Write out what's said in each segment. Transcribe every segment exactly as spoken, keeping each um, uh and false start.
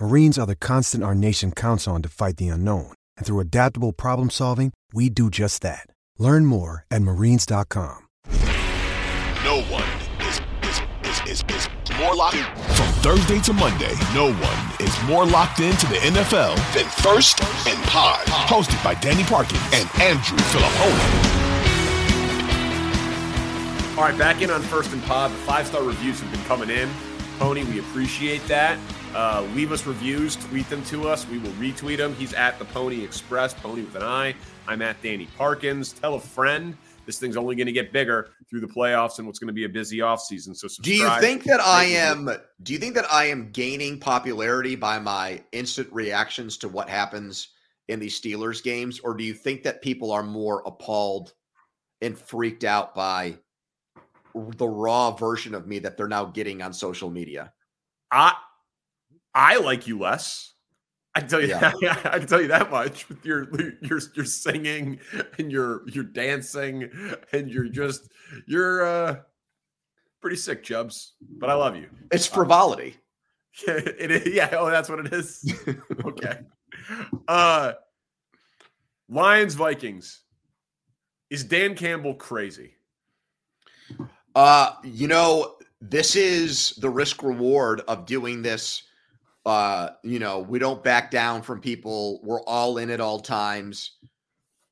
Marines are the constant our nation counts on to fight the unknown. And through adaptable problem solving, we do just that. Learn more at Marines dot com. No one is, is, is, is, is more locked in. From Thursday to Monday, no one is more locked into the N F L than First and Pod. Hosted by Danny Parkin and Andrew Filippone. All right, back in on First and Pod. The five-star reviews have been coming in. Pony, we appreciate that. Uh, leave us reviews. Tweet them to us. We will retweet them. He's at the Pony Express, Pony with an I. I'm at Danny Parkins. Tell a friend. This thing's only going to get bigger through the playoffs and what's going to be a busy offseason. So subscribe. Do you think that I am do you think that I am gaining popularity by my instant reactions to what happens in these Steelers games? Or do you think that people are more appalled and freaked out by the raw version of me that they're now getting on social media? I I like you less. I can tell you yeah. that. I can tell you that much. With your your your singing and your your dancing and you're just you're uh, pretty sick, Chubbs. But I love you. It's frivolity. Um, yeah, it is. Yeah. Oh, that's what it is. Okay. Uh, Lions Vikings. Is Dan Campbell crazy? Uh, you know, this is the risk reward of doing this. Uh, you know, we don't back down from people. We're all in at all times.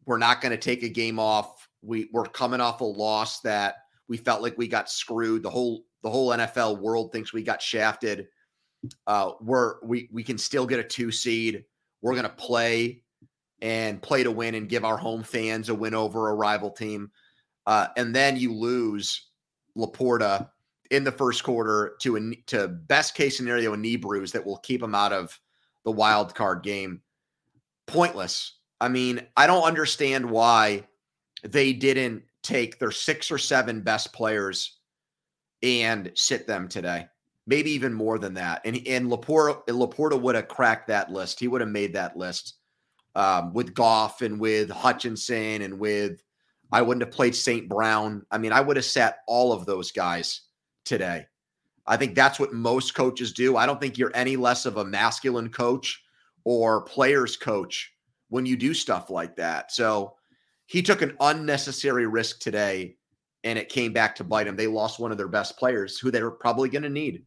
We're not going to take a game off. We we're coming off a loss that we felt like we got screwed. The whole, the whole N F L world thinks we got shafted. Uh, we're, we, we can still get a two seed. We're going to play and play to win and give our home fans a win over a rival team. Uh, and then you lose Laporta in the first quarter to a to best case scenario, a knee bruise that will keep him out of the wild card game. Pointless. I mean, I don't understand why they didn't take their six or seven best players and sit them today. Maybe even more than that. And and Laporta Laporta would have cracked that list. He would have made that list um, with Goff and with Hutchinson and with. I wouldn't have played Saint Brown. I mean, I would have sat all of those guys today. I think that's what most coaches do. I don't think you're any less of a masculine coach or players coach when you do stuff like that. So he took an unnecessary risk today, and it came back to bite him. They lost one of their best players who they were probably going to need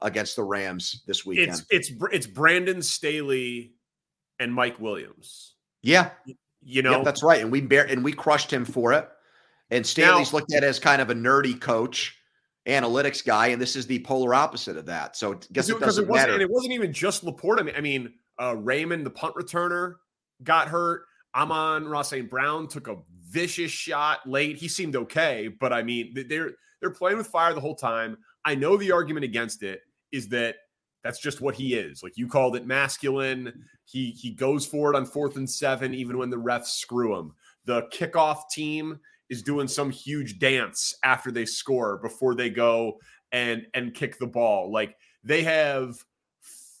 against the Rams this weekend. It's it's it's Brandon Staley and Mike Williams. Yeah. You know, yep, that's right. And we bear, and we crushed him for it. And Staley's now looked at as kind of a nerdy coach, analytics guy. And this is the polar opposite of that. So I guess it doesn't it matter. And it wasn't even just Laporta. I mean, uh, Raymond, the punt returner, got hurt. Amon-Ra Saint Brown took a vicious shot late. He seemed okay. But I mean, they're, they're playing with fire the whole time. I know the argument against it is that that's just what he is. Like you called it masculine. He he goes for it on fourth and seven, even when the refs screw him. The kickoff team is doing some huge dance after they score before they go and and kick the ball. Like they have,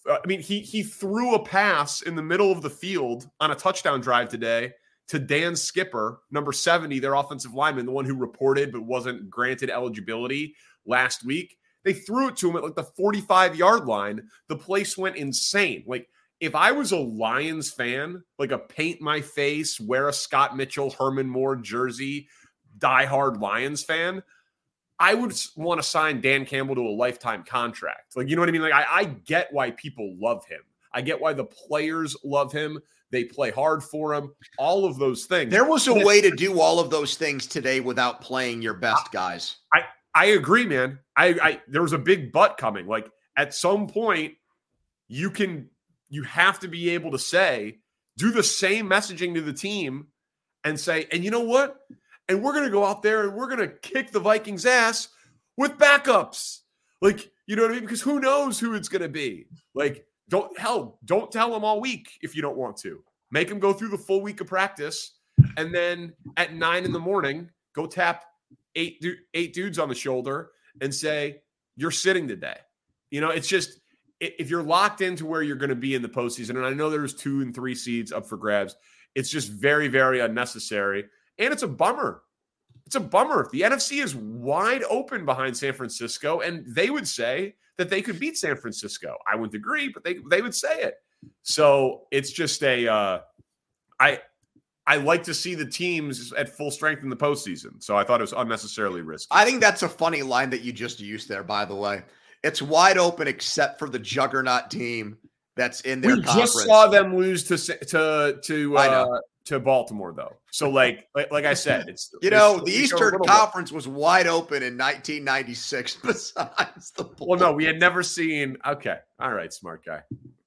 I mean, he he threw a pass in the middle of the field on a touchdown drive today to Dan Skipper, number seventy, their offensive lineman, the one who reported but wasn't granted eligibility last week. They threw it to him at like the forty-five-yard line. The place went insane. Like, if I was a Lions fan, like a paint-my-face, wear a Scott Mitchell, Herman Moore jersey, diehard Lions fan, I would want to sign Dan Campbell to a lifetime contract. Like, you know what I mean? Like, I, I get why people love him. I get why the players love him. They play hard for him. All of those things. There was a way to do all of those things today without playing your best guys. I, I I agree, man. I, I there was a big but coming. Like, at some point, you can you have to be able to say, do the same messaging to the team and say, and you know what? And we're going to go out there and we're going to kick the Vikings' ass with backups. Like, you know what I mean? Because who knows who it's going to be? Like, don't hell, don't tell them all week if you don't want to. Make them go through the full week of practice, and then at nine in the morning, go tap eight du- eight dudes on the shoulder and say, you're sitting today. You know, it's just, if you're locked into where you're going to be in the postseason, and I know there's two and three seeds up for grabs, it's just very, very unnecessary. And it's a bummer. It's a bummer. The N F C is wide open behind San Francisco, and they would say that they could beat San Francisco. I wouldn't agree, but they they would say it. So it's just a uh, I I like to see the teams at full strength in the postseason. So I thought it was unnecessarily risky. I think that's a funny line that you just used there, by the way. It's wide open except for the juggernaut team that's in their we conference. Just saw them lose to to to uh, to Baltimore, though. So like like, like I said, it's you it's, know the Eastern Conference bit. was wide open in nineteen ninety-six. Besides the Bulls. Well, no, we had never seen. Okay, all right, smart guy.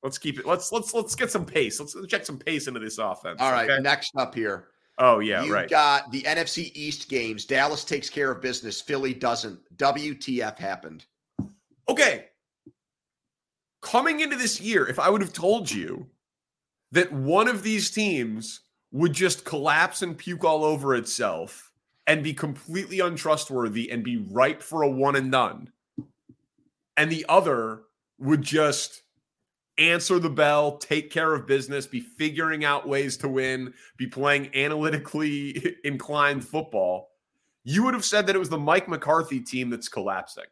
Let's keep it. Let's let's let's get some pace. Let's check some pace into this offense. All right, okay? Next up here. Oh yeah, You've right. You got the N F C East games. Dallas takes care of business. Philly doesn't. W T F happened? Okay. Coming into this year, if I would have told you that one of these teams would just collapse and puke all over itself and be completely untrustworthy and be ripe for a one and done, and the other would just answer the bell, take care of business, be figuring out ways to win, be playing analytically inclined football, you would have said that it was the Mike McCarthy team that's collapsing.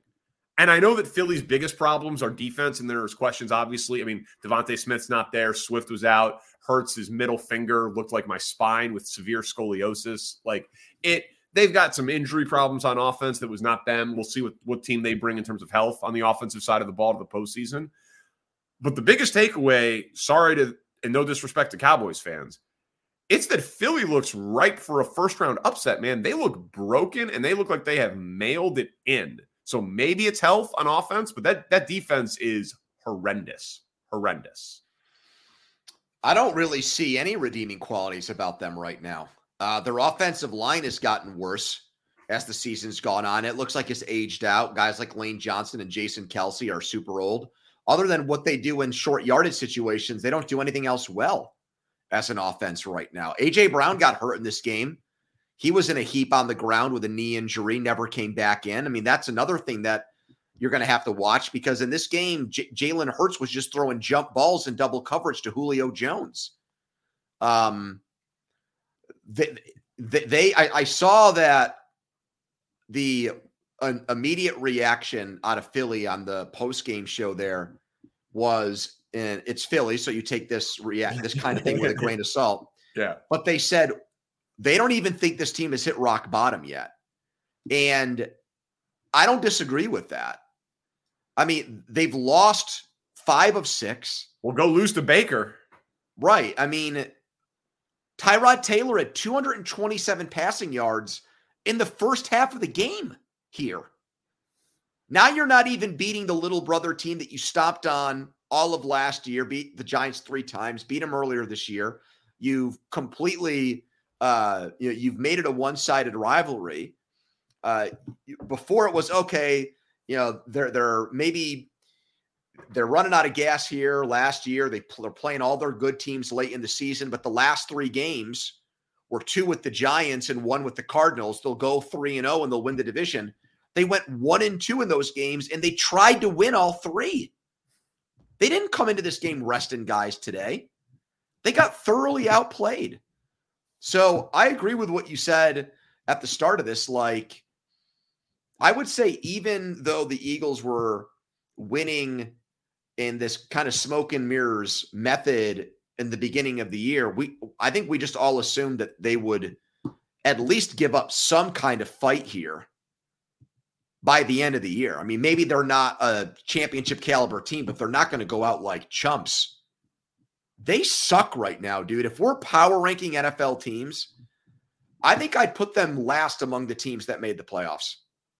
And I know that Philly's biggest problems are defense, and there's questions, obviously. I mean, Devontae Smith's not there. Swift was out. Hurts, his middle finger looked like my spine with severe scoliosis. Like, it, they've got some injury problems on offense that was not them. We'll see what, what team they bring in terms of health on the offensive side of the ball to the postseason. But the biggest takeaway, sorry to, and no disrespect to Cowboys fans, it's that Philly looks ripe for a first-round upset, man. They look broken, and they look like they have mailed it in. So maybe it's health on offense, but that that defense is horrendous, horrendous. I don't really see any redeeming qualities about them right now. Uh, their offensive line has gotten worse as the season's gone on. It looks like it's aged out. Guys like Lane Johnson and Jason Kelsey are super old. Other than what they do in short yardage situations, they don't do anything else well as an offense right now. A J. Brown got hurt in this game. He was in a heap on the ground with a knee injury, never came back in. I mean, that's another thing that you're going to have to watch, because in this game, J- Jalen Hurts was just throwing jump balls in double coverage to Julio Jones. Um, They, they, they I, I saw that the uh, immediate reaction out of Philly on the post-game show there was, and it's Philly, so you take this react this kind of thing with a grain of salt. Yeah. But they said, they don't even think this team has hit rock bottom yet. And I don't disagree with that. I mean, they've lost five of six. Well, go lose to Baker. Right. I mean, Tyrod Taylor had two hundred twenty-seven passing yards in the first half of the game here. Now you're not even beating the little brother team that you stopped on all of last year, beat the Giants three times, beat them earlier this year. You've completely... Uh, you know, you've made it a one-sided rivalry. Uh, before it was, okay, you know, they're, they're maybe they're running out of gas here. Last year, they pl- they're playing all their good teams late in the season, but the last three games were two with the Giants and one with the Cardinals. They'll go three and oh, and they'll win the division. They went one and two in those games, and they tried to win all three. They didn't come into this game resting guys today. They got thoroughly outplayed. So I agree with what you said at the start of this. Like, I would say even though the Eagles were winning in this kind of smoke and mirrors method in the beginning of the year, we I think we just all assumed that they would at least give up some kind of fight here by the end of the year. I mean, maybe they're not a championship caliber team, but they're not going to go out like chumps. They suck right now, dude. If we're power ranking N F L teams, I think I'd put them last among the teams that made the playoffs.